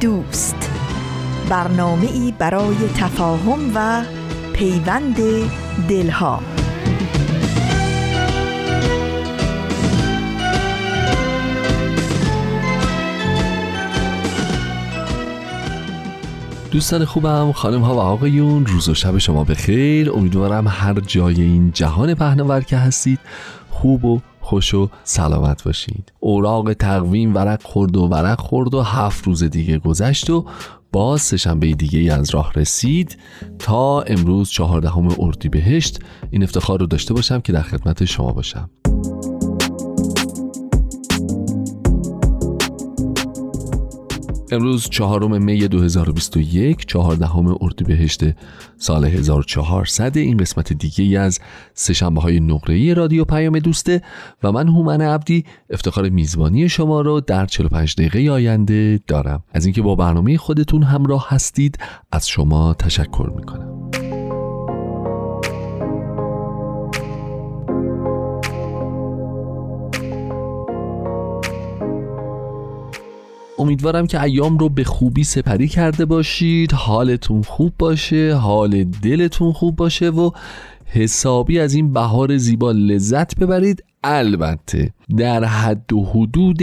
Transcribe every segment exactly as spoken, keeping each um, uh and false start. دوست، برنامه‌ای برای تفاهم و پیوند دلها. دوستان خوبم، خانم ها و آقایون، روز و شب شما بخیر. امیدوارم هر جای این جهان پهناور که هستید خوب و خوش و سلامت باشید. اوراق تقویم ورق خورد و ورق خورد و هفت روز دیگه گذشت و باز سه شنبه دیگه ای از راه رسید تا امروز چهاردهم اردیبهشت. این افتخار رو داشته باشم که در خدمت شما باشم. امروز چهارم می دو هزار و بیست و یک، چهاردهم اردیبهشت سال هزار و چهارصد. این قسمت دیگه از سه شنبه های نقره‌ای رادیو پیام دوسته و من هومن عبدی افتخار میزبانی شما رو در چهل و پنج دقیقه آینده دارم. از اینکه با برنامه خودتون همراه هستید از شما تشکر میکنم. امیدوارم که ایام رو به خوبی سپری کرده باشید، حالتون خوب باشه، حال دلتون خوب باشه و حسابی از این بهار زیبا لذت ببرید، البته در حد و حدود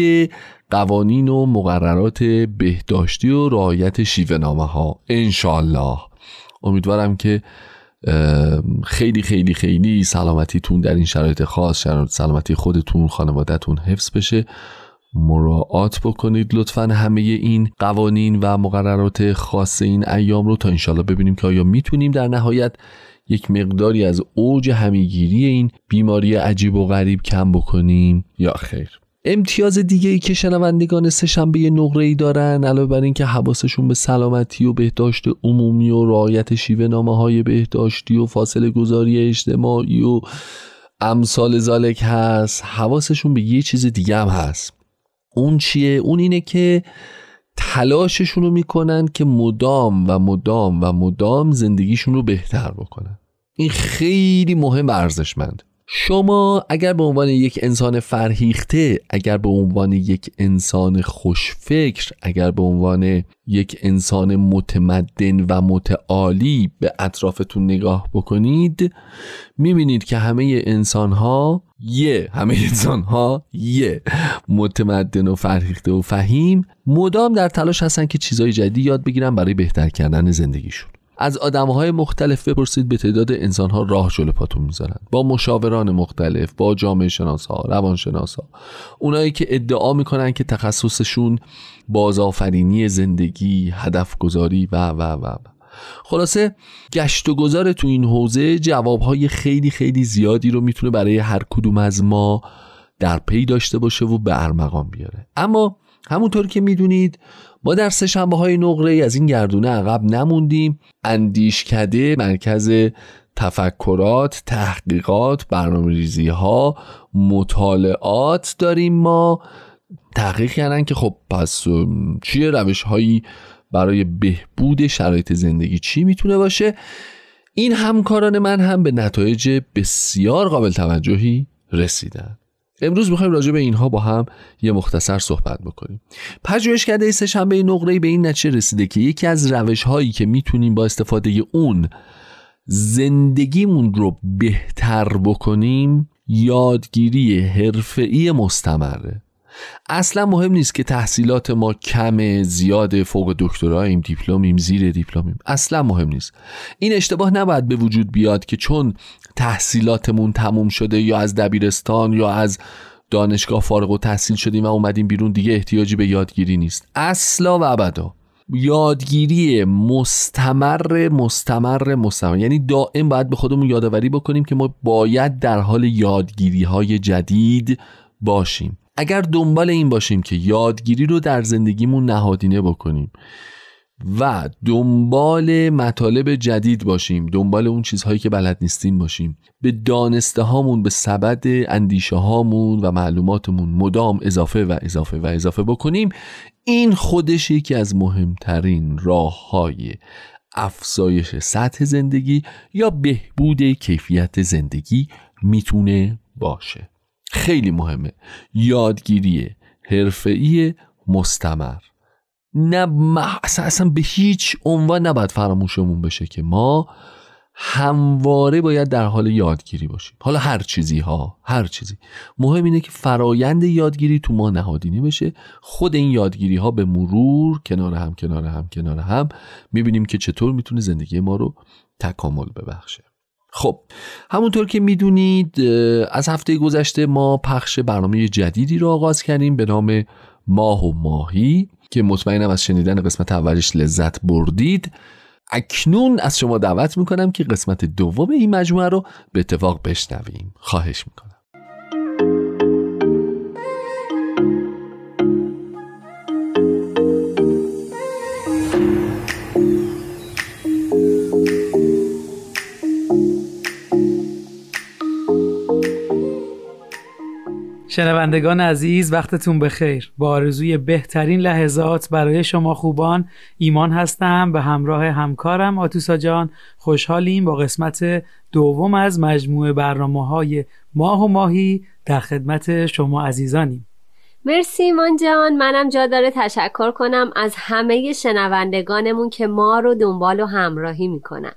قوانین و مقررات بهداشتی و رعایت شیوه نامه ها انشالله. امیدوارم که خیلی خیلی خیلی سلامتیتون در این شرایط خاص، شرایط سلامتی خودتون، خانوادتون حفظ بشه. مراعات بکنید لطفاً همه این قوانین و مقررات خاص این ایام رو تا انشالله ببینیم که آیا میتونیم در نهایت یک مقداری از اوج همه‌گیری این بیماری عجیب و غریب کم بکنیم یا خیر. امتیاز دیگه ای که شنوندگان سه شنبه نقره‌ای دارن علاوه بر این که حواسشون به سلامتی و بهداشت عمومی و رعایت شیوه نامه های بهداشتی و فاصله گذاری اجتماعی و امثال ذالک هست، حواسشون به یه چیز دیگه هم هست. اون چیه؟ اون اینه که تلاششون رو میکنن که مدام و مدام و مدام زندگیشون رو بهتر بکنن. این خیلی مهم و ارزشمند. شما اگر به عنوان یک انسان فرهیخته، اگر به عنوان یک انسان خوشفکر، اگر به عنوان یک انسان متمدن و متعالی به اطرافتون نگاه بکنید، میبینید که همه انسان‌ها یه همه انسان‌ها یه متمدن و فرهیخته و فهیم مدام در تلاش هستن که چیزای جدید یاد بگیرن برای بهتر کردن زندگیشون. از آدم‌های مختلف بپرسید به تعداد انسان‌ها راه جلو پاتون می‌ذارن. با مشاوران مختلف، با جامعه شناس‌ها، روانشناس‌ها، اونایی که ادعا می‌کنن که تخصصشون بازآفرینی زندگی، هدف‌گذاری و و و و. خلاصه گشت و گذار تو این حوزه جواب‌های خیلی خیلی زیادی رو می‌تونه برای هر کدوم از ما در پی داشته باشه و به ارمغان بیاره. اما همونطور که می‌دونید ما در سه شنبه‌های نقره‌ای از این گردونه عقب نموندیم. اندیشکده، مرکز تفکرات، تحقیقات، برنامه‌ریزی‌ها، مطالعات داریم. ما تحقیق کردن که خب پس چیه روش‌هایی برای بهبود شرایط زندگی چی میتونه باشه. این همکاران من هم به نتایج بسیار قابل توجهی رسیدن. امروز می‌خوایم راجع به اینها با هم یه مختصر صحبت بکنیم. پژوهشکده سه شنبه نقره‌ای به این نتیجه رسیده که یکی از روش‌هایی که میتونیم با استفاده اون زندگیمون رو بهتر بکنیم یادگیری حرفه‌ای مستمره. اصلا مهم نیست که تحصیلات ما کمه، زیاده، فوق دکترایم، دیپلمیم، زیر دیپلمیم، اصلا مهم نیست. این اشتباه نباید به وجود بیاد که چون تحصیلاتمون تموم شده یا از دبیرستان یا از دانشگاه فارغ التحصیل شدیم و اومدیم بیرون دیگه احتیاجی به یادگیری نیست. اصلا و ابدا. یادگیری مستمر مستمر مستمر یعنی دائم باید به خودمون یادآوری بکنیم که ما باید در حال یادگیری‌های جدید باشیم. اگر دنبال این باشیم که یادگیری رو در زندگیمون نهادینه بکنیم و دنبال مطالب جدید باشیم، دنبال اون چیزهایی که بلد نیستیم باشیم، به دانسته هامون، به سبد اندیشه هامون و معلوماتمون مدام اضافه و اضافه و اضافه بکنیم، این خودش یکی از مهمترین راه‌های افزایش سطح زندگی یا بهبود کیفیت زندگی میتونه باشه. خیلی مهمه یادگیری حرفه‌ای مستمر. نه اصلا به هیچ عنوان نباید فراموشمون بشه که ما همواره باید در حال یادگیری باشیم. حالا هر چیزی ها هر چیزی مهم اینه که فرایند یادگیری تو ما نهادینه بشه. خود این یادگیری ها به مرور کنار هم کنار هم کنار هم میبینیم که چطور میتونه زندگی ما رو تکامل ببخشه. خب همونطور که میدونید از هفته گذشته ما پخش برنامه جدیدی رو آغاز کردیم به نام ماه و ماهی که مطمئنم از شنیدن قسمت اولش لذت بردید. اکنون از شما دعوت میکنم که قسمت دوم این مجموعه رو به اتفاق بشنویم. خواهش میکنم. شنوندگان عزیز وقتتون بخیر. با آرزوی بهترین لحظات برای شما خوبان، ایمان هستم به همراه همکارم آتوسا جان. خوشحالیم با قسمت دوم از مجموعه برنامه‌های ماه و ماهی در خدمت شما عزیزانیم. مرسی ایمان جان. منم جا داره تشکر کنم از همه شنوندگانمون که ما رو دنبال و همراهی میکنن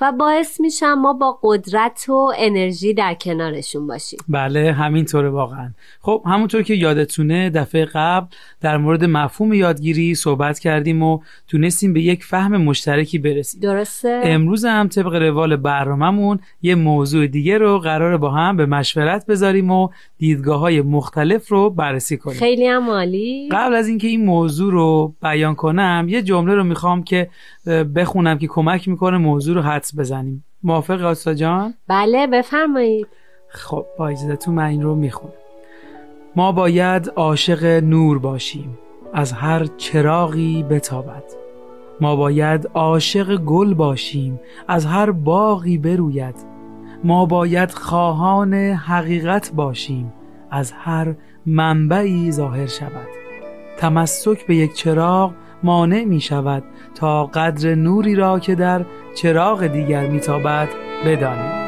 و باعث میشن ما با قدرت و انرژی در کنارشون باشیم. بله همینطوره واقعا. خب همونطور که یادتونه دفعه قبل در مورد مفهوم یادگیری صحبت کردیم و تونستیم به یک فهم مشترکی برسیم. درسته. امروز هم طبق روال برنامه‌مون یه موضوع دیگه رو قراره با هم به مشورت بذاریم و دیدگاه‌های مختلف رو بررسی کنیم. خیلی هم عالی. قبل از اینکه این موضوع رو بیان کنم یه جمله رو میخوام که بخونم که کمک میکنه موضوع رو حدس بزنیم. موافق آسا جان؟ بله بفرمایید. خب با اجازتون من این رو میخونم. ما باید عاشق نور باشیم، از هر چراغی بتابد. ما باید عاشق گل باشیم، از هر باغی بروید. ما باید خواهان حقیقت باشیم، از هر منبعی ظاهر شود. تمسک به یک چراغ مانع می شود تا قدر نوری را که در چراغ دیگر می تابد بدانیم.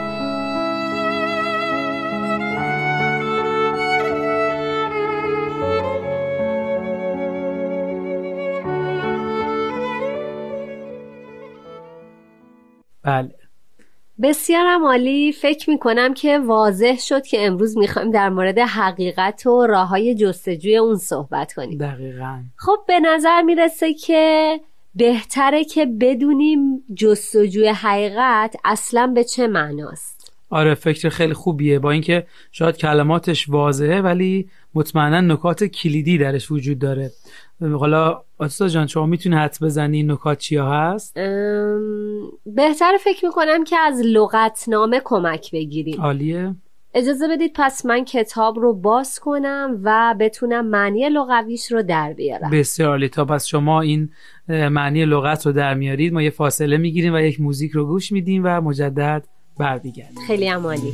بله بسیارم عالی. فکر می کنم که واضح شد که امروز می خوایم در مورد حقیقت و راه های جستجوی اون صحبت کنیم. دقیقاً. خب به نظر می رسه که بهتره که بدونیم جستجوی حقیقت اصلاً به چه معناست. آره فکر خیلی خوبیه. با اینکه شاید کلماتش واضحه ولی مطمئناً نکات کلیدی درش وجود داره. حالا آتوسا جان شما میتونی حدس بزنی نکات چیا هست؟ بهتر فکر میکنم که از لغتنامه کمک بگیریم. عالیه. اجازه بدید پس من کتاب رو باز کنم و بتونم معنی لغویش رو در بیارم. بسیار عالی. تا پس شما این معنی لغت رو در میارید ما یه فاصله میگیریم و یک موزیک رو گوش میدیم و مجدد برمیگردیم. خیلی هم عالی.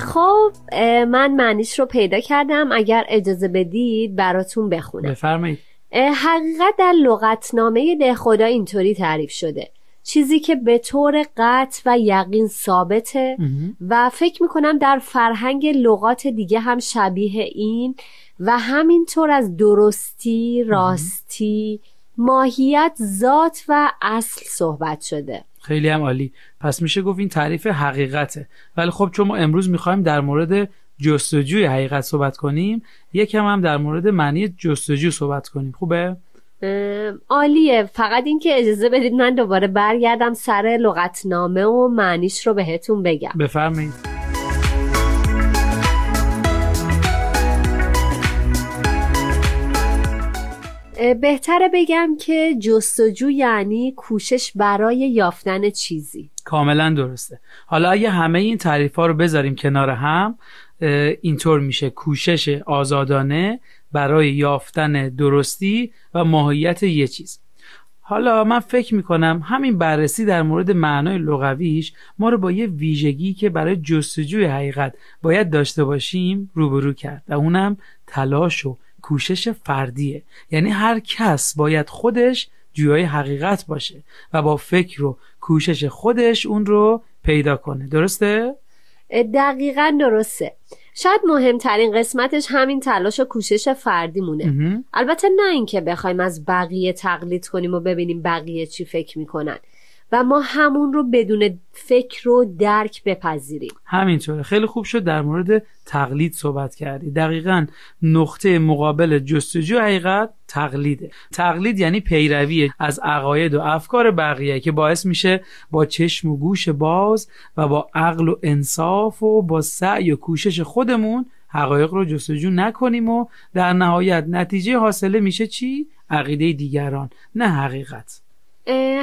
خب من معنیش رو پیدا کردم. اگر اجازه بدید براتون بخونم. بفرمایید. حقیقت در لغتنامه دهخدا اینطوری تعریف شده: چیزی که به طور قطع و یقین ثابته. و فکر میکنم در فرهنگ لغات دیگه هم شبیه این و همینطور از درستی، راستی، ماهیت، ذات و اصل صحبت شده. خیلی هم عالی. پس میشه گفت این تعریف حقیقته. ولی خب چون ما امروز میخوایم در مورد جستجوی حقیقت صحبت کنیم یکم هم در مورد معنی جستجو صحبت کنیم. خوبه؟ عالیه. فقط این که اجازه بدید من دوباره برگردم سر لغتنامه و معنیش رو بهتون بگم. بفرمایید. بهتره بگم که جستجو یعنی کوشش برای یافتن چیزی. کاملا درسته. حالا اگه همه این تعریف ها رو بذاریم کنار هم، اینطور میشه کوشش آزادانه برای یافتن درستی و ماهیت یه چیز. حالا من فکر میکنم همین بررسی در مورد معنای لغویش ما رو با یه ویژگی که برای جستجوی حقیقت باید داشته باشیم روبرو کرد و اونم تلاش و کوشش فردیه. یعنی هر کس باید خودش جویای حقیقت باشه و با فکر و کوشش خودش اون رو پیدا کنه. درسته؟ دقیقاً درسته. شاید مهمترین قسمتش همین تلاش و کوشش فردی مونه. البته نه اینکه بخوایم از بقیه تقلید کنیم و ببینیم بقیه چی فکر میکنن و ما همون رو بدون فکر و درک بپذیریم. همینطوره. خیلی خوب شد در مورد تقلید صحبت کردی. دقیقاً نقطه مقابل جستجو حقیقت تقلیده. تقلید یعنی پیروی از عقاید و افکار بقیه که باعث میشه با چشم و گوش باز و با عقل و انصاف و با سعی و کوشش خودمون حقایق رو جستجو نکنیم و در نهایت نتیجه حاصله میشه چی؟ عقیده دیگران، نه حقیقت.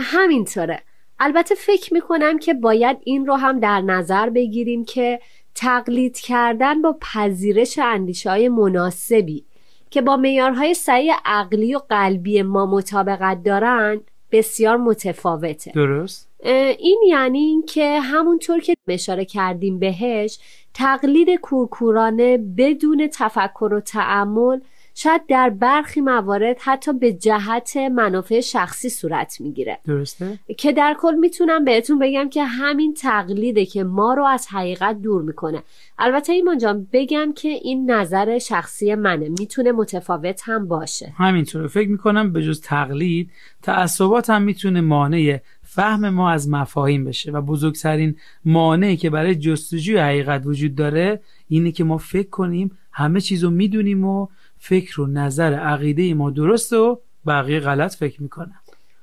همینطوره. البته فکر میکنم که باید این رو هم در نظر بگیریم که تقلید کردن با پذیرش اندیشه‌های مناسبی که با معیارهای سعی عقلی و قلبی ما مطابقت دارن بسیار متفاوته. درست. این یعنی این که همونطور که اشاره کردیم بهش، تقلید کورکورانه بدون تفکر و تأمل شاید در برخی موارد حتی به جهت منافع شخصی صورت میگیره. درسته؟ که در کل میتونم بهتون بگم که همین تقلیده که ما رو از حقیقت دور میکنه. البته ایمان جان بگم که این نظر شخصی منه، میتونه متفاوت هم باشه. همینطوره. فکر میکنم به جز تقلید، تعصبات هم میتونه مانع فهم ما از مفاهیم بشه و بزرگترین مانعی که برای جستجوی حقیقت وجود داره اینه که ما فکر کنیم همه چیزو میدونیم و فکر و نظر عقیده ما درست و بقیه غلط فکر میکنن.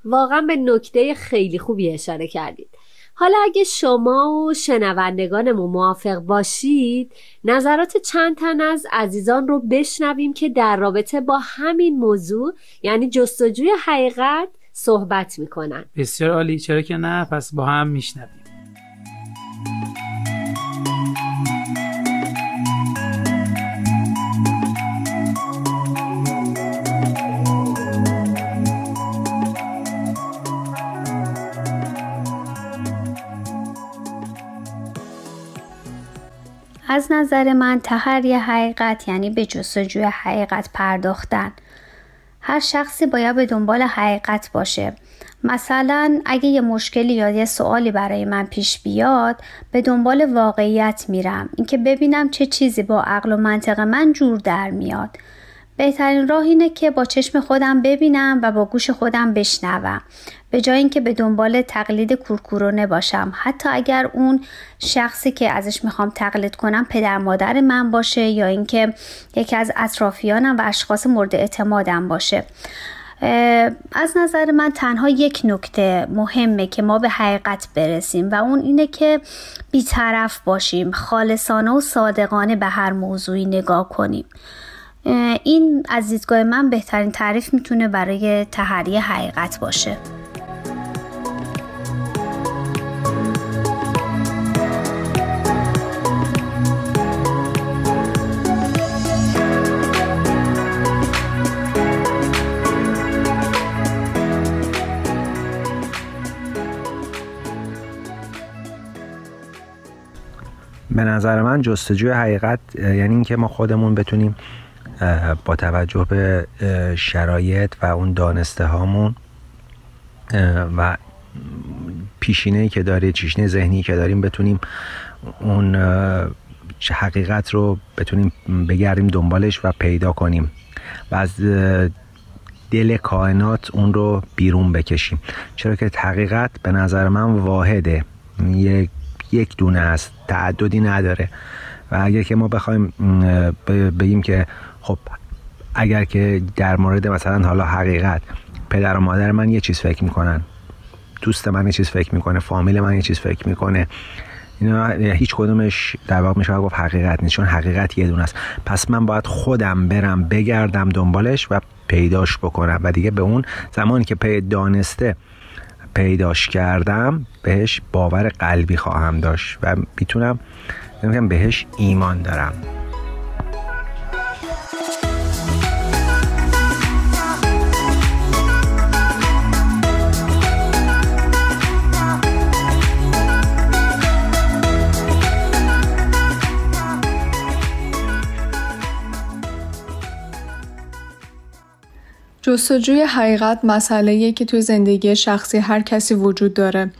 واقعا به نکته خیلی خوبی اشاره کردید. حالا اگه شما و شنوندگانمون موافق باشید نظرات چند تن از عزیزان رو بشنویم که در رابطه با همین موضوع یعنی جستجوی حقیقت صحبت میکنن. بسیار عالی. چرا که نه. پس با هم میشنویم. از نظر من تحری حقیقت یعنی به جستجوی حقیقت پرداختن. هر شخصی باید به دنبال حقیقت باشه. مثلا اگه یه مشکلی یا یه سوالی برای من پیش بیاد به دنبال واقعیت میرم، اینکه ببینم چه چیزی با عقل و منطق من جور در میاد. بهترین راه اینه که با چشم خودم ببینم و با گوش خودم بشنوم، به جای اینکه به دنبال تقلید کورکورانه باشم، حتی اگر اون شخصی که ازش میخوام تقلید کنم پدر مادر من باشه یا اینکه یکی از اطرافیانم و اشخاص مورد اعتمادم باشه. از نظر من تنها یک نکته مهمه که ما به حقیقت برسیم و اون اینه که بی‌طرف باشیم، خالصانه و صادقانه به هر موضوعی نگاه کنیم. این از دیدگاه من بهترین تعریف میتونه برای تحری حقیقت باشه. به نظر من جستجوی حقیقت یعنی اینکه ما خودمون بتونیم با توجه به شرایط و اون دانسته هامون و پیشینه‌ای که داریم، پیشینه ذهنی که داریم، بتونیم اون حقیقت رو بتونیم بگردیم دنبالش و پیدا کنیم و از دل کائنات اون رو بیرون بکشیم. چرا که حقیقت به نظر من واحده، یک یک دونه است، تعددی نداره. و اگر که ما بخوایم بگیم که خب اگر که در مورد مثلا حالا حقیقت پدر و مادر من یه چیز فکر میکنن، دوست من یه چیز فکر میکنه، فامیل من یه چیز فکر میکنه، اینا هیچ کدومش در واقع میشه گفت حقیقت نیست، چون حقیقت یه دونه است. پس من باید خودم برم بگردم دنبالش و پیداش بکنم و دیگه به اون زمانی که پی دانسته پیداش کردم بهش باور قلبی خواهم داشت و میتونم نمیگم بهش ایمان دارم. جستجوی حقیقت مسئله‌ایه که تو زندگی شخصی هر کسی وجود داره،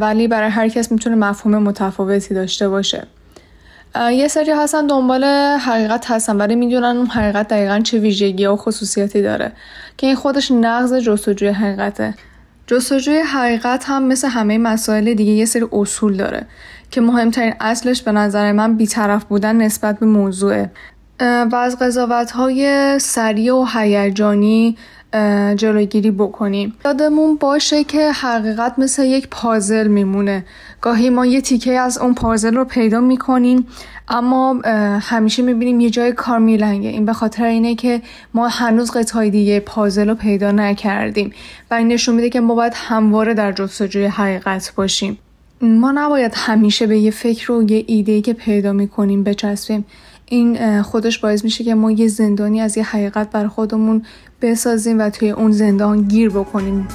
ولی برای هر کس میتونه مفهوم متفاوتی داشته باشه. یه سری هستن دنبال حقیقت هستن ولی میدونن اون حقیقت دقیقاً چه ویژگی‌ها و خصوصیاتی داره که این خودش نقض جستجوی حقیقته. جستجوی حقیقت هم مثل همه مسائل دیگه یه سری اصول داره که مهمترین اصلش به نظر من بی‌طرف بودن نسبت به موضوعه و از قضاوت‌های سریع و هیجانی جلوگیری بکنیم. یادمون باشه که حقیقت مثل یک پازل میمونه. گاهی ما یه تیکه از اون پازل رو پیدا میکنیم اما همیشه میبینیم یه جای کار میلنگه. این به خاطر اینه که ما هنوز قطعه دیگه پازل رو پیدا نکردیم و این نشون میده که ما باید همواره در جستجوی حقیقت باشیم. ما نباید همیشه به یه فکر و یه ایده‌ای که پیدا میکنیم بچسبیم. این خودش باعث میشه که ما یه زندانی از یه حقیقت بر خودمون بسازیم و توی اون زندان گیر بکنیم.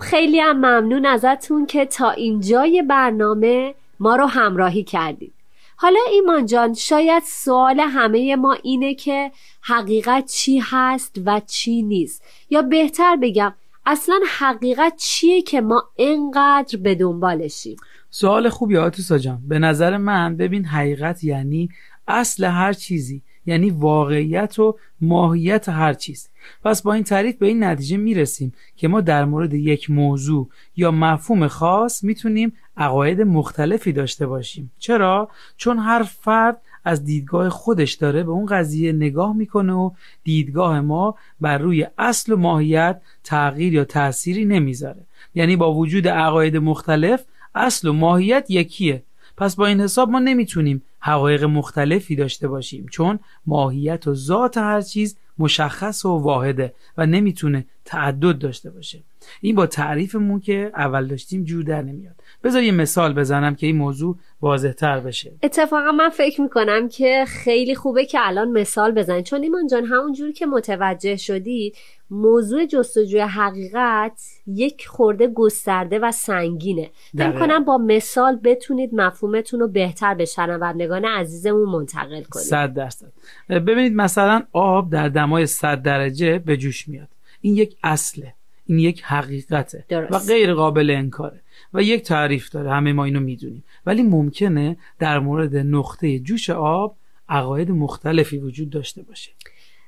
خیلی هم ممنون ازتون که تا اینجای برنامه ما رو همراهی کردید. حالا ایمان جان، شاید سوال همه ما اینه که حقیقت چی هست و چی نیست، یا بهتر بگم اصلا حقیقت چیه که ما اینقدر به دنبالشیم؟ سوال خوبی آتوسا جان. به نظر من ببین، حقیقت یعنی اصل هر چیزی، یعنی واقعیت و ماهیت هر چیز. پس با این تعریف به این نتیجه میرسیم که ما در مورد یک موضوع یا مفهوم خاص میتونیم عقاید مختلفی داشته باشیم. چرا؟ چون هر فرد از دیدگاه خودش داره به اون قضیه نگاه میکنه و دیدگاه ما بر روی اصل و ماهیت تغییر یا تأثیری نمیذاره. یعنی با وجود عقاید مختلف اصل و ماهیت یکیه. پس با این حساب ما نمیتونیم حقایق مختلفی داشته باشیم، چون ماهیت و ذات هر چیز مشخص و واحده و نمیتونه تعدد داشته باشه. این با تعریفمون که اول داشتیم جور در نمیاد. بذار یه مثال بزنم که این موضوع واضح تر بشه. اتفاقا من فکر میکنم که خیلی خوبه که الان مثال بزن، چون ایمان جان همونجور که متوجه شدید موضوع جستجوی حقیقت یک خورده گسترده و سنگینه. فکر کنم با مثال بتونید مفهومتون رو بهتر به شنوندگان عزیزمون منتقل کنید. صد درصد. ببینید مثلا آب در دمای صد درجه به جوش میاد. این یک اصله، این یک حقیقته درست. و غیر قابل انکاره و یک تعریف داره، همه ما اینو میدونیم. ولی ممکنه در مورد نقطه جوش آب عقاید مختلفی وجود داشته باشه.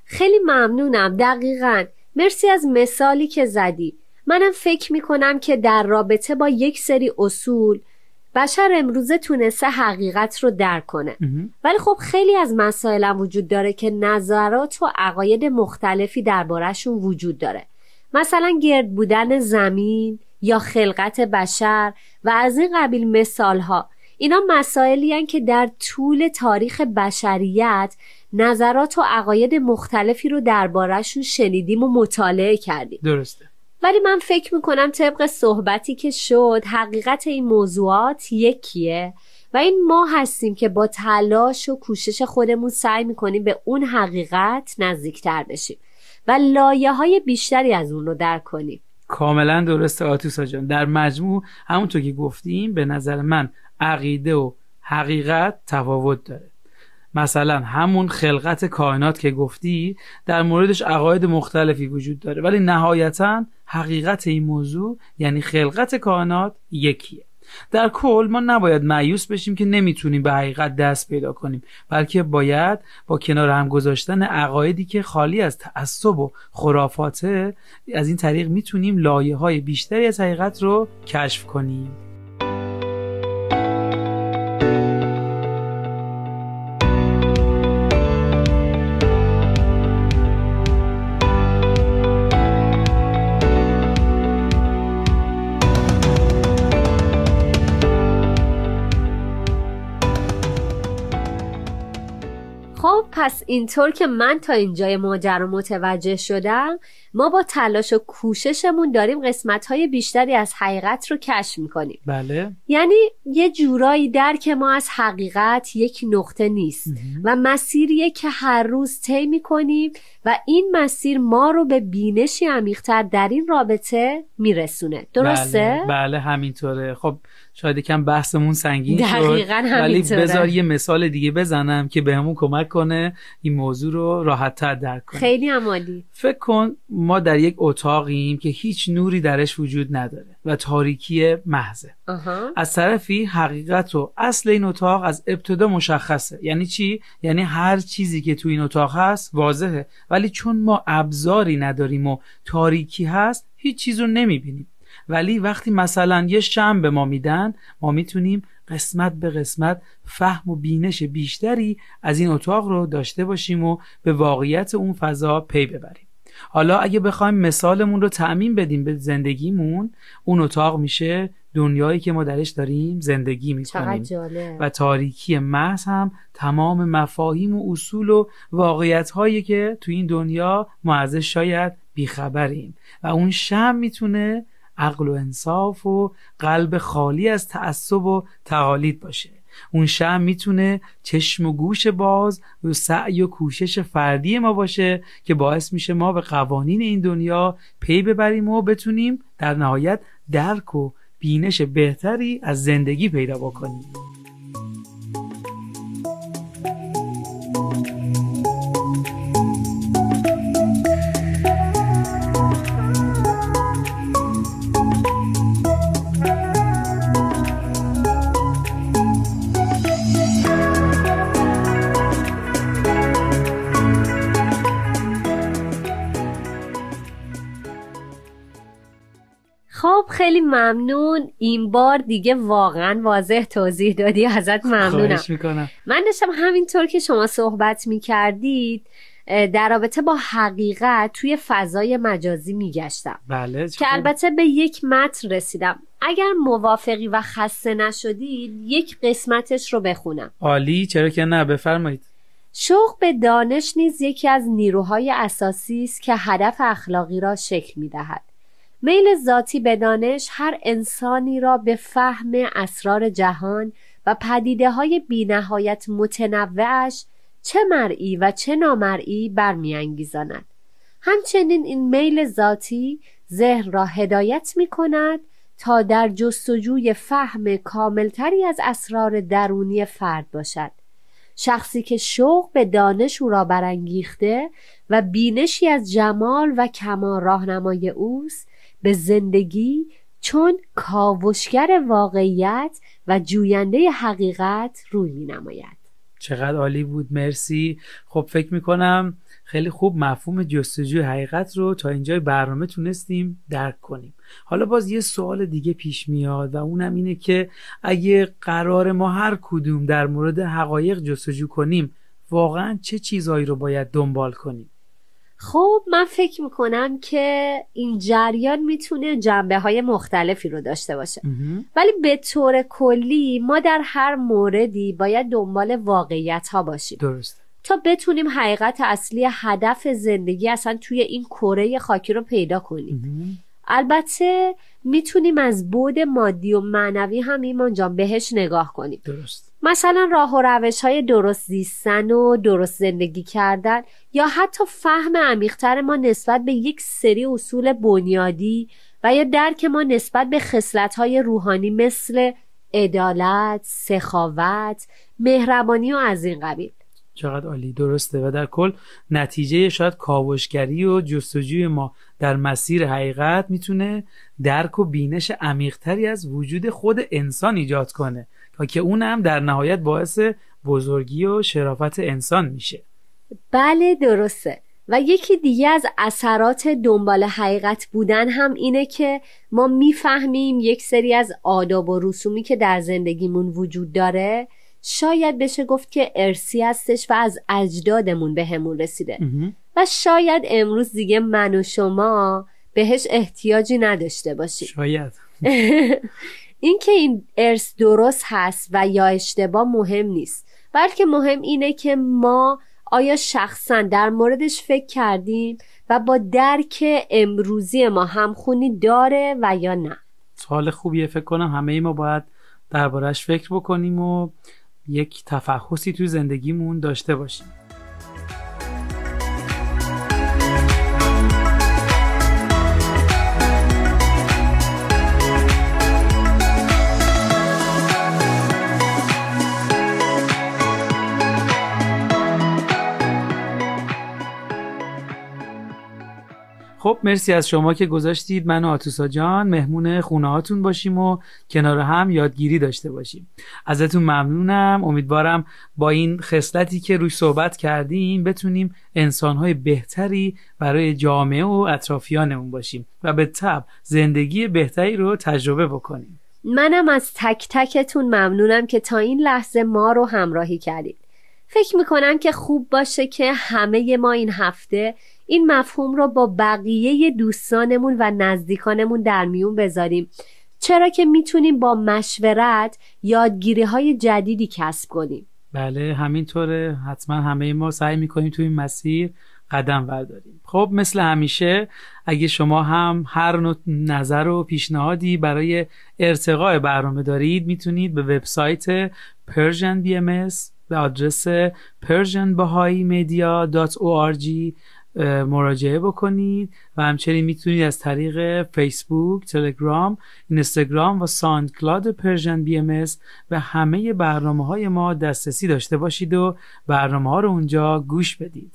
خیلی ممنونم. دقیقاً مرسی از مثالی که زدی. منم فکر میکنم که در رابطه با یک سری اصول بشر امروزه تونسته حقیقت رو درک کنه، ولی خب خیلی از مسائل هم وجود داره که نظرات و عقاید مختلفی درباره‌شون وجود داره، مثلا گرد بودن زمین یا خلقت بشر و از این قبیل مثالها. اینا مسائلی هستند که در طول تاریخ بشریت نظرات و عقاید مختلفی رو درباره‌شون شنیدیم و مطالعه کردیم. درسته. ولی من فکر میکنم طبق صحبتی که شد حقیقت این موضوعات یکیه و این ما هستیم که با تلاش و کوشش خودمون سعی میکنیم به اون حقیقت نزدیکتر بشیم و لایه‌های بیشتری از اون رو درک کنیم. کاملا درسته آتوسا جان. در مجموع همونطور که گفتیم به نظر من عقیده و حقیقت تفاوت داره. مثلا همون خلقت کائنات که گفتی در موردش عقاید مختلفی وجود داره، ولی نهایتاً حقیقت این موضوع یعنی خلقت کائنات یکیه. در کل ما نباید مایوس بشیم که نمیتونیم به حقیقت دست پیدا کنیم، بلکه باید با کنار هم گذاشتن عقایدی که خالی از تعصب و خرافاته، از این طریق میتونیم لایه‌های بیشتری از حقیقت رو کشف کنیم. خب پس اینطور که من تا اینجای ماجرا متوجه شدم، ما با تلاش و کوششمون داریم قسمت‌های بیشتری از حقیقت رو کشف می‌کنیم. بله. یعنی یه جورایی درک ما از حقیقت یک نقطه نیست مهم. و مسیریه که هر روز طی می‌کنیم و این مسیر ما رو به بینشی عمیق‌تر در این رابطه میرسونه. درسته؟ بله, بله همینطوره. خب شاید کم بحثمون سنگین شد. دقیقاً همینطوره. ولی بذار یه مثال دیگه بزنم که بهمون کمک کنه این موضوع رو راحت‌تر درک کنیم. خیلی عمالی. فکر کن ما در یک اتاقیم که هیچ نوری درش وجود نداره و تاریکی محضه. از طرفی حقیقت و اصل این اتاق از ابتدا مشخصه. یعنی چی؟ یعنی هر چیزی که تو این اتاق هست واضحه، ولی چون ما ابزاری نداریم و تاریکی هست هیچ چیز رو نمیبینیم. ولی وقتی مثلا یه شمع به ما میدن، ما میتونیم قسمت به قسمت فهم و بینش بیشتری از این اتاق رو داشته باشیم و به واقعیت اون فضا پی ببریم. حالا اگه بخوایم مثالمون رو تعمیم بدیم به زندگیمون، اون اتاق میشه دنیایی که ما درش داریم زندگی میکنیم و تاریکی محض هم تمام مفاهیم و اصول و واقعیت‌هایی که تو این دنیا ما ازش شاید بیخبریم و اون شمع میتونه عقل و انصاف و قلب خالی از تعصب و تقالید باشه. اون شمع میتونه چشم و گوش باز و سعی و کوشش فردی ما باشه که باعث میشه ما به قوانین این دنیا پی ببریم و بتونیم در نهایت درک و بینش بهتری از زندگی پیدا بکنیم. خب خیلی ممنون، این بار دیگه واقعا واضح توضیح دادی، ازت ممنونم. خواهش میکنم. من داشتم همینطور که شما صحبت میکردید در رابطه با حقیقت توی فضای مجازی میگشتم. بله. که البته به یک متن رسیدم. اگر موافقی و خسته نشدید یک قسمتش رو بخونم. عالی، چرا که نه، بفرمایید. شوق به دانش نیز یکی از نیروهای اساسی است که هدف اخلاقی را شکل میدهد. میل ذاتی به دانش هر انسانی را به فهم اسرار جهان و پدیده‌های بی‌نهایت متنوعش چه مرئی و چه نامرئی برمی‌انگیزاند. همچنین این میل ذاتی ذهن را هدایت می‌کند تا در جستجوی فهم کاملتری از اسرار درونی فرد باشد. شخصی که شوق به دانش او را برانگیخته و بینشی از جمال و کمال راهنمای اوست، به زندگی چون کاوشگر واقعیت و جوینده حقیقت روی می نماید. چقدر عالی بود، مرسی. خب فکر می کنم خیلی خوب مفهوم جستجوی حقیقت رو تا اینجای برنامه تونستیم درک کنیم. حالا باز یه سوال دیگه پیش میاد و اونم اینه که اگه قرار ما هر کدوم در مورد حقایق جستجو کنیم، واقعا چه چیزهایی رو باید دنبال کنیم؟ خب من فکر میکنم که این جریان میتونه جنبه های مختلفی رو داشته باشه مهم. ولی به طور کلی ما در هر موردی باید دنبال واقعیت ها باشیم. درست. تا بتونیم حقیقت اصلی هدف زندگی اصلا توی این کره خاکی رو پیدا کنیم مهم. البته میتونیم از بعد مادی و معنوی هم ایمان جان بهش نگاه کنیم. درست. مثلا راه و روش‌های درست زیستن و درست زندگی کردن یا حتی فهم عمیق‌تر ما نسبت به یک سری اصول بنیادی و یا درک ما نسبت به خصلت‌های روحانی مثل عدالت، سخاوت، مهربانی و از این قبیل. چقدر عالی، درسته. و در کل نتیجه شاید کاوشگری و جستجوی ما در مسیر حقیقت میتونه درک و بینش عمیق‌تری از وجود خود انسان ایجاد کنه که اونم در نهایت باعث بزرگی و شرافت انسان میشه. بله درسته. و یکی دیگه از اثرات دنبال حقیقت بودن هم اینه که ما میفهمیم یک سری از آداب و رسومی که در زندگیمون وجود داره شاید بشه گفت که ارثی هستش و از اجدادمون به همون رسیده و شاید امروز دیگه من و شما بهش احتیاجی نداشته باشیم. شاید این که این ارث درست هست و یا اشتباه مهم نیست، بلکه مهم اینه که ما آیا شخصا در موردش فکر کردین و با درک امروزی ما همخونی داره و یا نه؟ سوال خوبیه. فکر کنم همه ما باید دربارش فکر بکنیم و یک تفحصی تو زندگیمون داشته باشیم. خب مرسی از شما که گذاشتید من و آتوسا جان مهمون خونه هاتون باشیم و کنار هم یادگیری داشته باشیم. ازتون ممنونم. امیدوارم با این خصلتی که روش صحبت کردیم بتونیم انسان‌های بهتری برای جامعه و اطرافیانمون باشیم و به تبع زندگی بهتری رو تجربه بکنیم. منم از تک تکتون ممنونم که تا این لحظه ما رو همراهی کردید. فکر میکنم که خوب باشه که همه ما این هفته این مفهوم رو با بقیه دوستانمون و نزدیکانمون در میون بذاریم، چرا که میتونیم با مشورت یادگیری‌های جدیدی کسب کنیم. بله همینطوره، حتما همه ما سعی میکنیم توی این مسیر قدم برداریم. خب مثل همیشه اگه شما هم هر نوع نظر و پیشنهادی برای ارتقاء برنامه دارید میتونید به وبسایت Persian بی ام اس به آدرس پرژن بهایی مدیا دات او آر جی مراجعه بکنید و همچنین میتونید از طریق فیسبوک، تلگرام، اینستاگرام و ساند کلاد پرژن بی ام اس به همه برنامه های ما دسترسی داشته باشید و برنامه ها رو اونجا گوش بدید.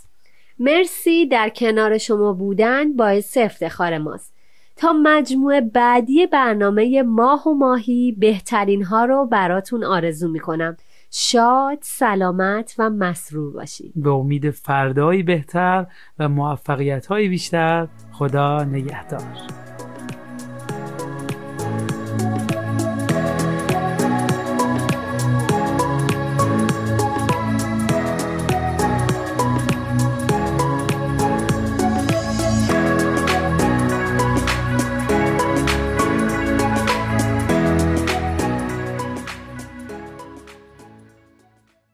مرسی، در کنار شما بودن باعث افتخار ماست. تا مجموعه بعدی برنامه ماه و ماهی بهترین ها رو براتون آرزو میکنم. شاد، سلامت و مسرور باشید. به امید فردایی بهتر و موفقیت‌های بیشتر. خدا نگهدار.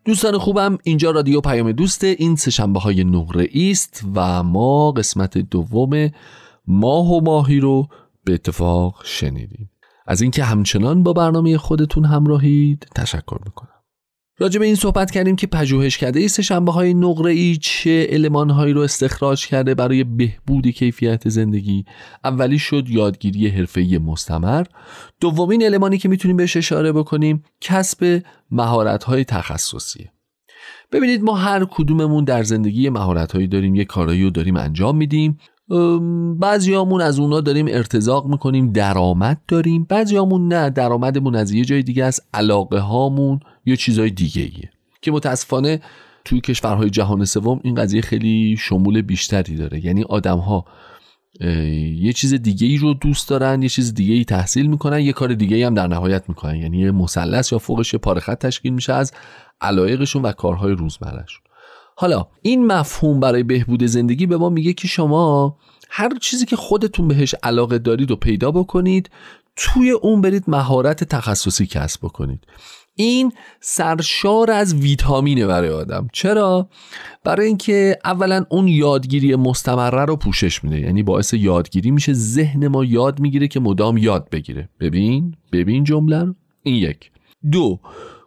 دوستان خوبم، اینجا رادیو پیام دوسته، این سه شنبه‌های نقره‌ای است و ما قسمت دوم ماه و ماهی رو به اتفاق شنیدیم. از اینکه همچنان با برنامه خودتون همراهید تشکر میکنم. راجع به این صحبت کردیم که پژوهشکده سه شنبه‌های نقره‌ای چه المان‌هایی رو استخراج کرده برای بهبود کیفیت زندگی. اولی شد یادگیری حرفه‌ای مستمر. دومین المانی که میتونیم بهش اشاره بکنیم کسب مهارت‌های تخصصیه. ببینید ما هر کدوممون در زندگی مهارت‌هایی داریم، یه کارایی رو داریم انجام میدیم. بعضیامون از اونا داریم ارتزاق میکنیم، درآمد داریم. بعضیامون نه، درآمدمون از یه جای دیگه است، علاقه هامون یا چیزای دیگه ایه که متاسفانه توی کشورهای جهان سوم این قضیه خیلی شمول بیشتری داره. یعنی آدم‌ها یه چیز دیگه ای رو دوست دارن، یه چیز دیگه ای تحصیل میکنن، یه کار دیگه ای هم در نهایت میکنن. یعنی یه مثلث یا فوقش پاره خط تشکیل میشه از علایقشون و کارهای روزمرهشون. حالا این مفهوم برای بهبود زندگی به ما میگه که شما هر چیزی که خودتون بهش علاقه دارید رو پیدا بکنید، توی اون برید مهارت تخصصی کسب بکنید. این سرشار از ویتامینه برای آدم. چرا؟ برای اینکه اولا اون یادگیری مستمره رو پوشش میده، یعنی باعث یادگیری میشه، ذهن ما یاد میگیره که مدام یاد بگیره. ببین ببین جمله رو. این یک. دو،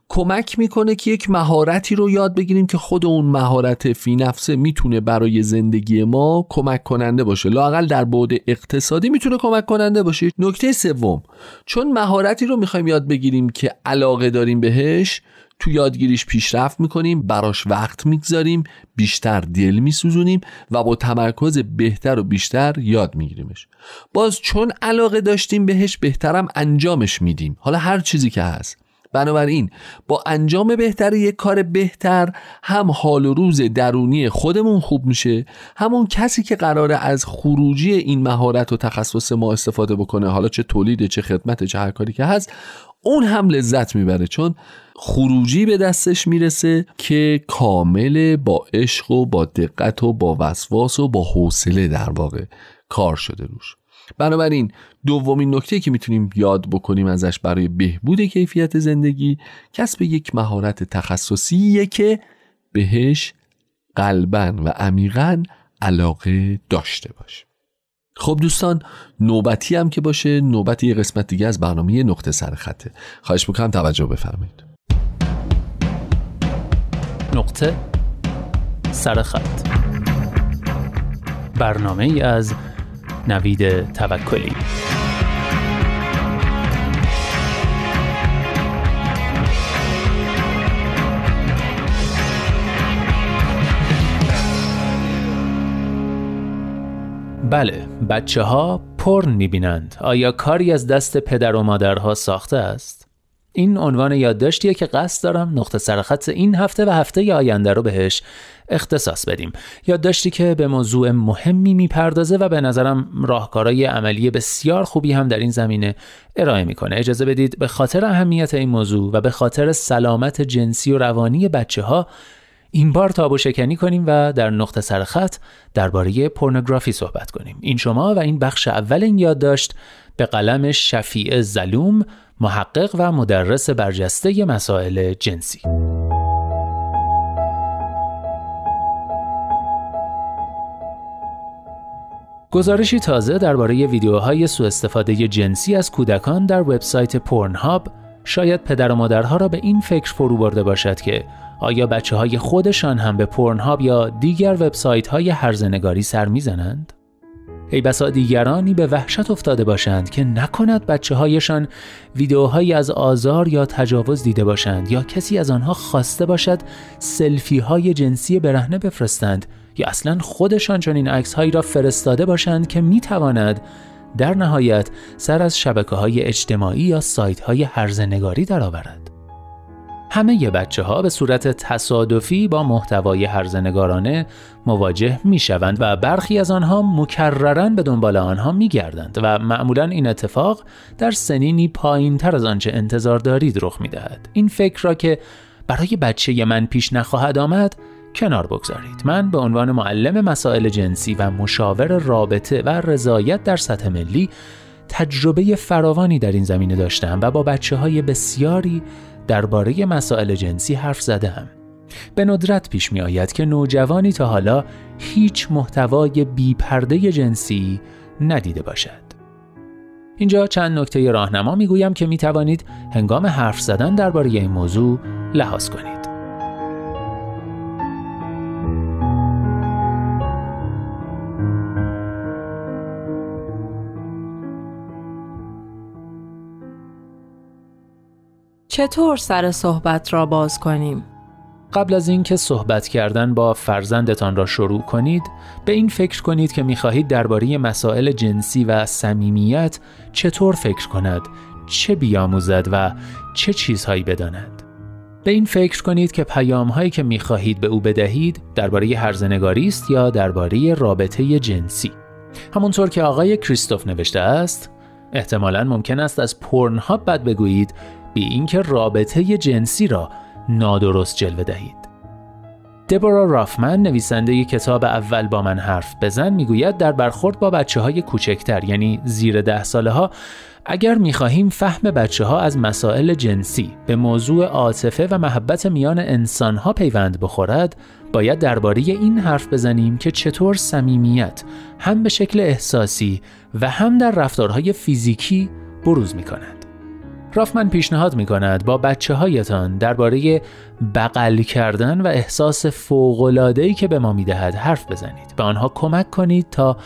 کمک میکنه که یک مهارتی رو یاد بگیریم که خود اون مهارت فی نفسه میتونه برای زندگی ما کمک کننده باشه، لااقل در بعد اقتصادی میتونه کمک کننده باشه. نکته سوم، چون مهارتی رو میخوایم یاد بگیریم که علاقه داریم بهش، تو یادگیریش پیشرفت میکنیم، براش وقت میگذاریم، بیشتر دل میسوزونیم و با تمرکز بهتر و بیشتر یاد میگیریمش. باز چون علاقه داشتیم بهش، بهترم انجامش میدیم. حالا هر چیزی که هست. بنابراین با انجام بهتر یک کار بهتر، هم حال و روز درونی خودمون خوب میشه، همون کسی که قراره از خروجی این مهارت و تخصص ما استفاده بکنه، حالا چه تولیده، چه خدمته، چه هر کاری که هست، اون هم لذت میبره، چون خروجی به دستش میرسه که کامل با عشق و با دقت و با وسواس و با حوصله در واقع کار شده روش. بنابراین دومین نکته که میتونیم یاد بکنیم ازش برای بهبود کیفیت زندگی، کسب یک مهارت تخصصیه که بهش قلبن و عمیقاً علاقه داشته باش. خب دوستان، نوبتی هم که باشه، نوبتی یه قسمت دیگه از برنامه نقطه سرخطه. خواهش میکنم توجه بفرمایید. نقطه سرخط، برنامه ای از نوید توکلی. بله، بچه ها پورن میبینند. آیا کاری از دست پدر و مادرها ساخته است؟ این عنوان یادداشتیه که قصد دارم نقطه سرخط این هفته و هفته آینده رو بهش اختصاص بدیم. یادداشتی که به موضوع مهمی میپردازه و به نظرم راهکارهای عملی بسیار خوبی هم در این زمینه ارائه میکنه. اجازه بدید به خاطر اهمیت این موضوع و به خاطر سلامت جنسی و روانی بچه ها این بار تابو شکنی کنیم و در نقطه سرخط درباره پورنوگرافی صحبت کنیم. این شما و این بخش اول این یادداشت به قلم شفیق زلوم، محقق و مدرس برجسته مسائل جنسی. گزارشی تازه درباره ویدیوهای سوء استفاده جنسی از کودکان در وبسایت پورنهاب شاید پدر و مادرها را به این فکر فرو برده باشد که آیا بچه‌های خودشان هم به پورنهاب یا دیگر وبسایت‌های هرزنگاری سر می‌زنند؟ ای بسا دیگرانی به وحشت افتاده باشند که نکند بچه‌هایشان ویدیوهایی از آزار یا تجاوز دیده باشند، یا کسی از آنها خواسته باشد سلفی‌های جنسی برهنه بفرستند، یا اصلاً خودشان چنین عکس‌هایی را فرستاده باشند که می‌تواند در نهایت سر از شبکه‌های اجتماعی یا سایت‌های هرزنگاری درآورد. همه بچه‌ها به صورت تصادفی با محتوای هرزنگارانه مواجه می‌شوند و برخی از آنها مکرراً به دنبال آنها می‌گردند و معمولاً این اتفاق در سنینی پایین‌تر از آنچه انتظار دارید رخ می‌دهد. این فکر را که برای بچه من پیش نخواهد آمد کنار بگذارید. من به عنوان معلم مسائل جنسی و مشاور رابطه و رضایت در سطح ملی تجربه فراوانی در این زمینه داشتم و با بچه‌های بسیاری درباره مسائل جنسی حرف زدم. به ندرت پیش می آید که نوجوانی تا حالا هیچ محتوای بی پرده جنسی ندیده باشد. اینجا چند نکته راهنما می گویم که می توانید هنگام حرف زدن درباره این موضوع لحاظ کنید. چطور سر صحبت را باز کنیم؟ قبل از اینکه صحبت کردن با فرزندتان را شروع کنید، به این فکر کنید که می‌خواهید درباره مسائل جنسی و صمیمیت چطور فکر کند، چه بیاموزد و چه چیزهایی بداند. به این فکر کنید که پیام‌هایی که می‌خواهید به او بدهید درباره هرزنگاری است یا درباره رابطه جنسی. همونطور که آقای کریستوف نوشته است، احتمالاً ممکن است از پورنهاب بد بگویید، بی اینکه رابطه جنسی را نادرست جلوه دهید. دبورا رافمن، نویسنده ی کتاب اول با من حرف بزن، میگوید در برخورد با بچه‌های کوچکتر، یعنی زیر ده ساله ها، اگر می‌خواهیم فهم بچه‌ها از مسائل جنسی به موضوع عاطفه و محبت میان انسان‌ها پیوند بخورد، باید درباره این حرف بزنیم که چطور صمیمیت هم به شکل احساسی و هم در رفتارهای فیزیکی بروز می‌کند. رافمن پیشنهاد می‌کند با بچه‌هایتان درباره بغل کردن و احساس فوق‌العاده‌ای که به ما می‌دهد حرف بزنید. به آنها کمک کنید تا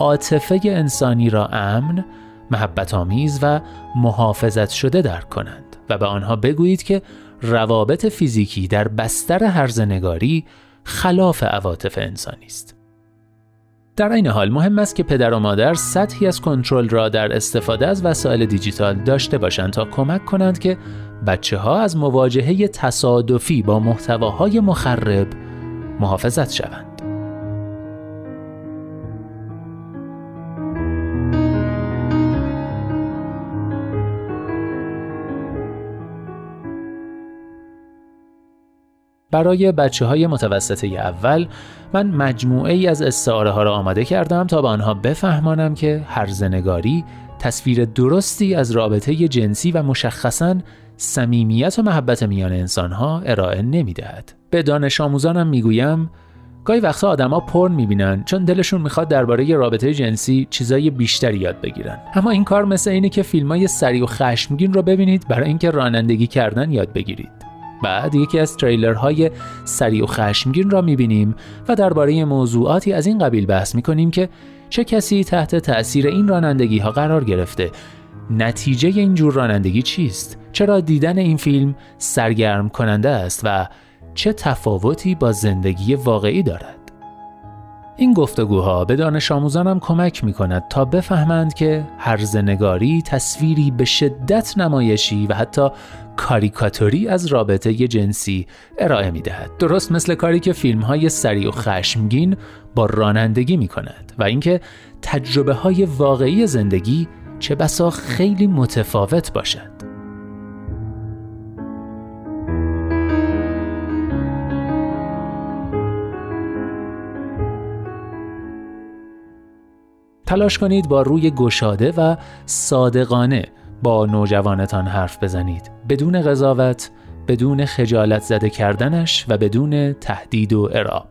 عاطفه انسانی را امن، محبت‌آمیز و محافظت شده درک کنند و به آنها بگویید که روابط فیزیکی در بستر هرزنگاری خلاف عواطف انسانی است. در این حال مهم است که پدر و مادر سطحی از کنترل را در استفاده از وسایل دیجیتال داشته باشند تا کمک کنند که بچه‌ها از مواجهه تصادفی با محتواهای مخرب محافظت شوند. برای بچه‌های متوسطه اول من مجموعه ای از استعاره ها را آماده کردم تا به آنها بفهمانم که هرزنگاری تصویر درستی از رابطه جنسی و مشخصاً صمیمیت و محبت میان انسان‌ها ارائه نمی‌دهد. به دانش آموزانم میگویم گاهی وقتا آدما پورن میبینن چون دلشون میخواد درباره رابطه جنسی چیزای بیشتری یاد بگیرن. اما این کار مثل اینه که فیلمای سری و خشمگین رو ببینید برای اینکه رانندگی کردن یاد بگیرید. بعد یکی از تریلرهای سری و خشمگین را میبینیم و درباره موضوعاتی از این قبیل بحث میکنیم که چه کسی تحت تأثیر این رانندگی ها قرار گرفته، نتیجه این جور رانندگی چیست، چرا دیدن این فیلم سرگرم کننده است و چه تفاوتی با زندگی واقعی دارد. این گفتگوها به دانش آموزانم کمک میکند تا بفهمند که هرزنگاری تصویری به شدت نمایشی و حتی کاریکاتوری از رابطه ی جنسی ارائه میدهد، درست مثل کاری که فیلم‌های سری و خشمگین با رانندگی میکند و اینکه تجربه‌های واقعی زندگی چه بسا خیلی متفاوت باشد. تلاش کنید با روی گشاده و صادقانه با نوجوانتان حرف بزنید، بدون قضاوت، بدون خجالت زده کردنش و بدون تهدید و اعراب.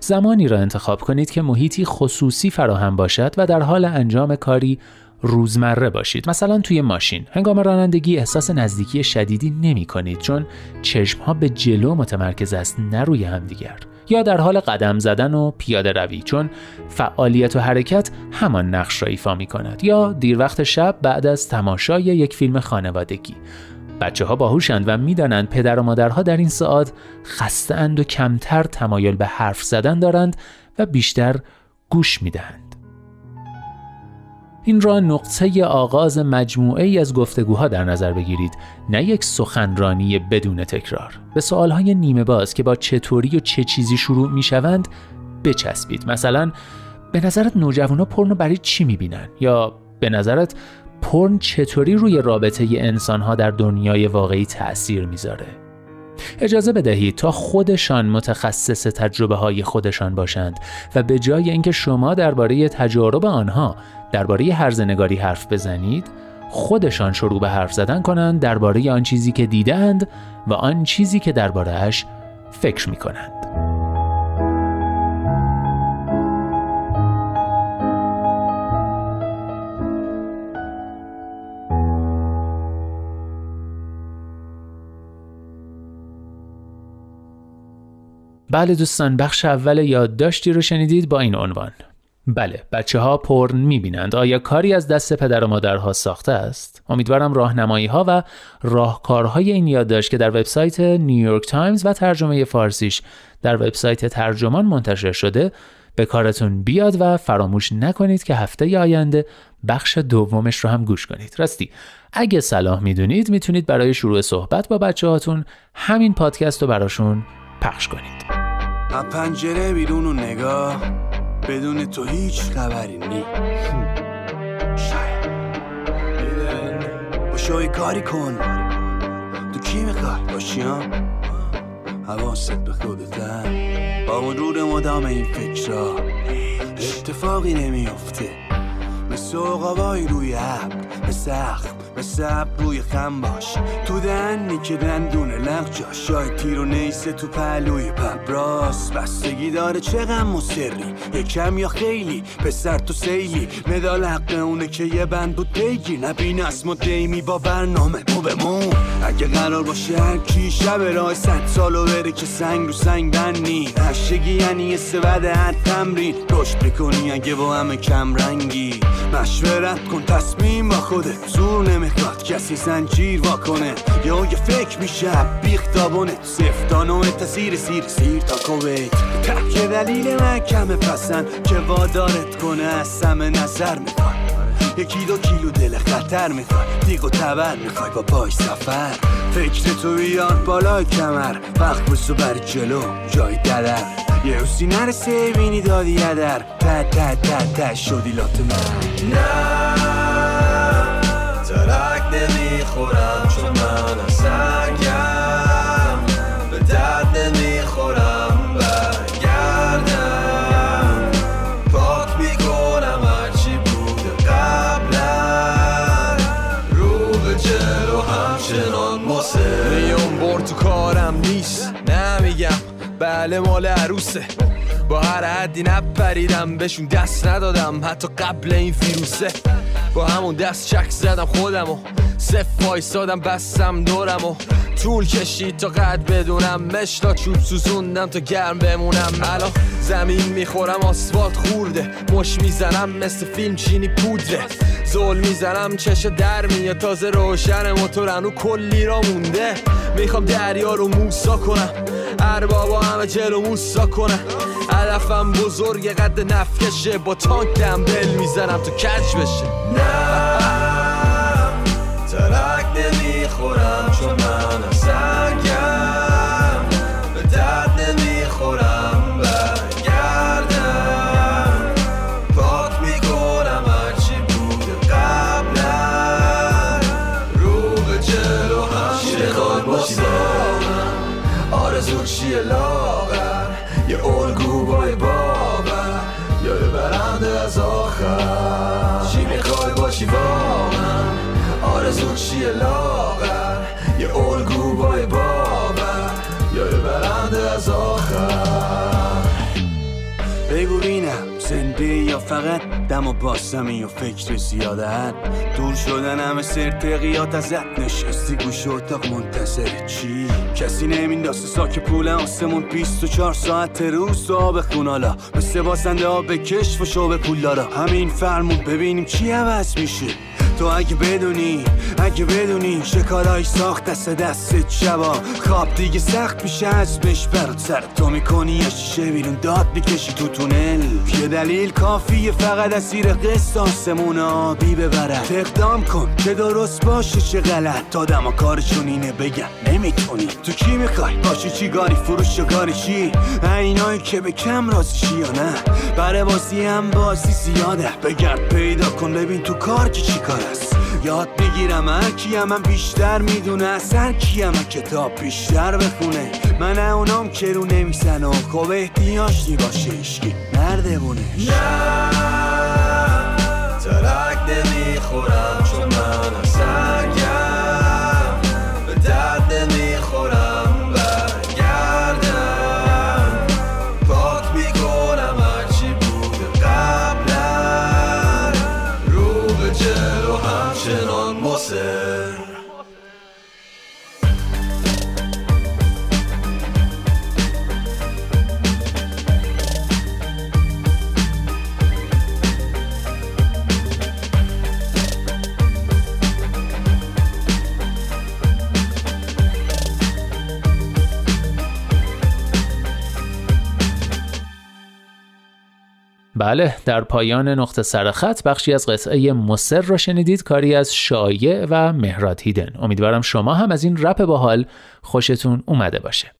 زمانی را انتخاب کنید که محیطی خصوصی فراهم باشد و در حال انجام کاری روزمره باشید. مثلا توی ماشین هنگام رانندگی احساس نزدیکی شدیدی نمی کنید چون چشمها به جلو متمرکز است نه روی همدیگر، یا در حال قدم زدن و پیاده روی چون فعالیت و حرکت همان نقش را ایفا می کند، یا دیر وقت شب بعد از تماشای یک فیلم خانوادگی. بچه ها باهوشند و می دانند پدر و مادرها در این ساعت خسته اند و کمتر تمایل به حرف زدن دارند و بیشتر گوش می دهند. این را نقطه آغاز مجموعه ای از گفتگوها در نظر بگیرید، نه یک سخنرانی بدون تکرار. به سوالهای نیمه باز که با چطوری و چه چیزی شروع می شوند بچسبید. مثلا به نظرت نوجوانا پورنو برای چی می بینن؟ یا به نظرت پورن چطوری روی رابطه انسانها در دنیای واقعی تأثیر می زاره؟ اجازه بدهید تا خودشان متخصص تجربه های خودشان باشند و به جای اینکه شما درباره تجارب آنها درباره هرزنگاری حرف بزنید، خودشان شروع به حرف زدن کنند درباره آن چیزی که دیدند و آن چیزی که درباره اش فکر می کنند. بله دوستان، بخش اول یادداشتی رو شنیدید با این عنوان: بله بچه‌ها پورن می‌بینند، آیا کاری از دست پدر و مادرها ساخته است؟ امیدوارم راهنمایی‌ها و راهکارهای این یادداشت که در وبسایت نیویورک تایمز و ترجمه فارسیش در وبسایت ترجمان منتشر شده به کارتون بیاد و فراموش نکنید که هفته آینده بخش دومش رو هم گوش کنید. راستی اگه صلاح می‌دونید میتونید برای شروع صحبت با بچه‌هاتون همین پادکست رو براشون پخش کنید. از پنجره بیرون و نگاه، بدون تو هیچ خبری نی. شاید باشای کاری کن، تو کی میخوای باشی ها؟ حواست به خودت، با مرور مدام این فکرها اتفاقی نمیفته، مثل قوای روی عبد، مثل عقب، مثل عبد روی خم باش تو دنی که دندون لغجا، شاید تیر و نیسه تو پلوی پبراس، بستگی داره چه غم و سری، یکم یا خیلی، پسر تو سیلی، مدال حق اونه که یه بند بود دیگی، نبین اسم و دیمی با برنامه مو به مو، اگه قرار باشه هرکی شب رای صد سال و بره که سنگ رو سنگ بنی، هشتگی یعنی یه سود هر تمرین، روش بکنی اگه با همه کم رنگی، مشورت کن تصمیم با خودت، زور نمیخواد کسی زنجیر واکنه، یا یه فکر میشه بیختابونه، سفتان و تسیر سیر سیر تا کویت، تک دلیل محکمه پسند که وادارت کنه از سمه نظر میکن، یکی دو کیلو دل خطر میخوای، دیگ و تبر میخوای با پای سفر، فکر تو بیار بالای کمر، وقت بسو بر جلو جای دلر، یه حسی نرسه بینی دادی یدر، ته ته ته ته شدی لات من، نه ترک نمیخورم چون من سرگم، به درد نمیخورم نیست، نمیگم بله مال عروسه با هر حدی نپریدم، بهشون دست ندادم حتی قبل این فیروسه. با همون دست چک زدم خودمو، صف پایستادم بستم دورمو، طول کشید تا قد بدونم، مشلا چوب سوزوندم تا گرم بمونم. الان زمین میخورم آسفالت خورده، مش میزنم مثل فیلم چینی پودره، زول میزنم چش در میاد، تازه روشن موتورنو کلی را مونده. میخوام دریا رو موسا کنم، اربابا همه جلو موسا کنم، هدفم بزرگ قد نفکشه، با تانک دمبل میزنم تو کج بشه. نه ترک نمیخورم چون منم سنگم، به درد نمیخورم برگردم، پاک میکنم هرچی بوده قبلن، رو به جلو همشه خواهد باشیدم. آرزو چیه لاغر یه الگو بای بابا، یا یه برنده از آخر، چی میخوای باشی واقعا؟ آرزو چیه لاغر یه الگو بای بابا، یا یه برنده از آخر. بگو بینم زنده یا فقط دم و باستمی یا فکر زیادت، دور شدن همه سرتقیات ازت، نشستی گوش اتاق منتظر چی؟ کسی نمینداسه ساک پول آسمون بیست و چهار ساعت روز، تو آب خونالا مثل بازنده آب کشف و شعب پولدارا. همین فرمون ببینیم چی عوض میشه، تو اگه بدونی اگه بدونی شکارای ساخت دست دست شبا، خواب دیگه سخت میشه از بش برات سر تو میکنی، یه شیشه بیرون داد میکشی تو تونل، یه دلیل کافیه فقط اسیر قصاصمون آبی ببرن. اقدام کن چه درست باشه چه غلط، آدم ها کارشون اینه بگن نمیتونی. تو کی میخوای باشی؟ چی گاری فروش و گاری چی؟ اینایی که به کم رازشی یا نه، برای بازی هم بازی زیاده، بگرد پیدا کن ببین تو کار که چی کاره. یاد بگیرم هر کیم من بیشتر میدونه، از هر کیم کتاب بیشتر بخونه. من اونام که رو نمیزنم، خوب احتیاج نیباشه اشکی نردبونش. نه ترک نمیخورم چون منم سنگم، به درد نمیخورم برگردم، پاک میکنم هرچی بوده قبلن، رو به جلو چنان مصر. بله، در پایان نقطه سرخط بخشی از قطعه مصر را شنیدید، کاری از شایع و مهراد هیدن. امیدوارم شما هم از این رپ باحال خوشتون اومده باشه.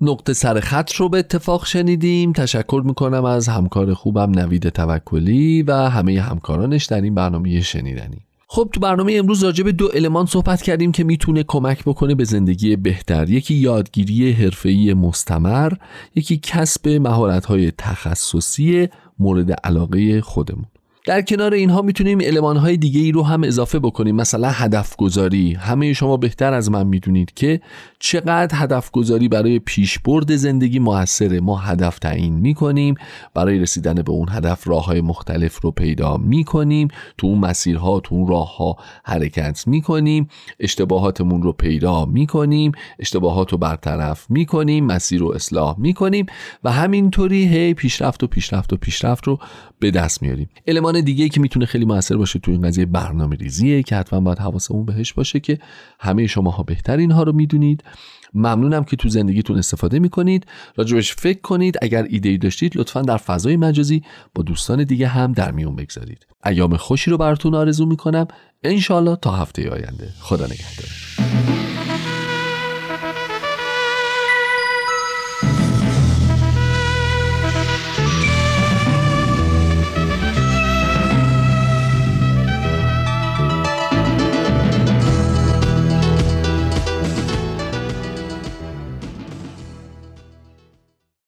نقطه سرخط رو به اتفاق شنیدیم. تشکر میکنم از همکار خوبم نوید توکلی و همه همکارانش در این برنامه شنیدنی. خب تو برنامه امروز راجع به دو المان صحبت کردیم که میتونه کمک بکنه به زندگی بهتر، یکی یادگیری حرفه‌ای مستمر، یکی کسب مهارت‌های تخصصی مورد علاقه خودمون. در کنار اینها میتونیم المان‌های دیگه ای رو هم اضافه بکنیم، مثلا هدف گذاری. همه شما بهتر از من میدونید که چقدر هدف گذاری برای پیشبرد زندگی موثره. ما هدف تعیین میکنیم، برای رسیدن به اون هدف راه‌های مختلف رو پیدا میکنیم، تو اون مسیرها تو اون راه‌ها حرکت میکنیم، اشتباهاتمون رو پیدا میکنیم، اشتباهات رو برطرف میکنیم، مسیر رو اصلاح میکنیم و همینطوری هی پیشرفت و پیشرفت و پیشرفت رو به دست میاریم. المان دیگه که میتونه خیلی موثر باشه تو این قضیه برنامه ریزیه که حتما باید حواسمون بهش باشه، که همه شماها بهتر اینها رو میدونید. ممنونم که تو زندگیتون استفاده میکنید، راجبش فکر کنید. اگر ایده‌ای داشتید لطفاً در فضای مجازی با دوستان دیگه هم در میون بگذارید. ایام خوشی رو براتون آرزو میکنم، ان شاءالله تا هفته آینده. خدا نگهدار.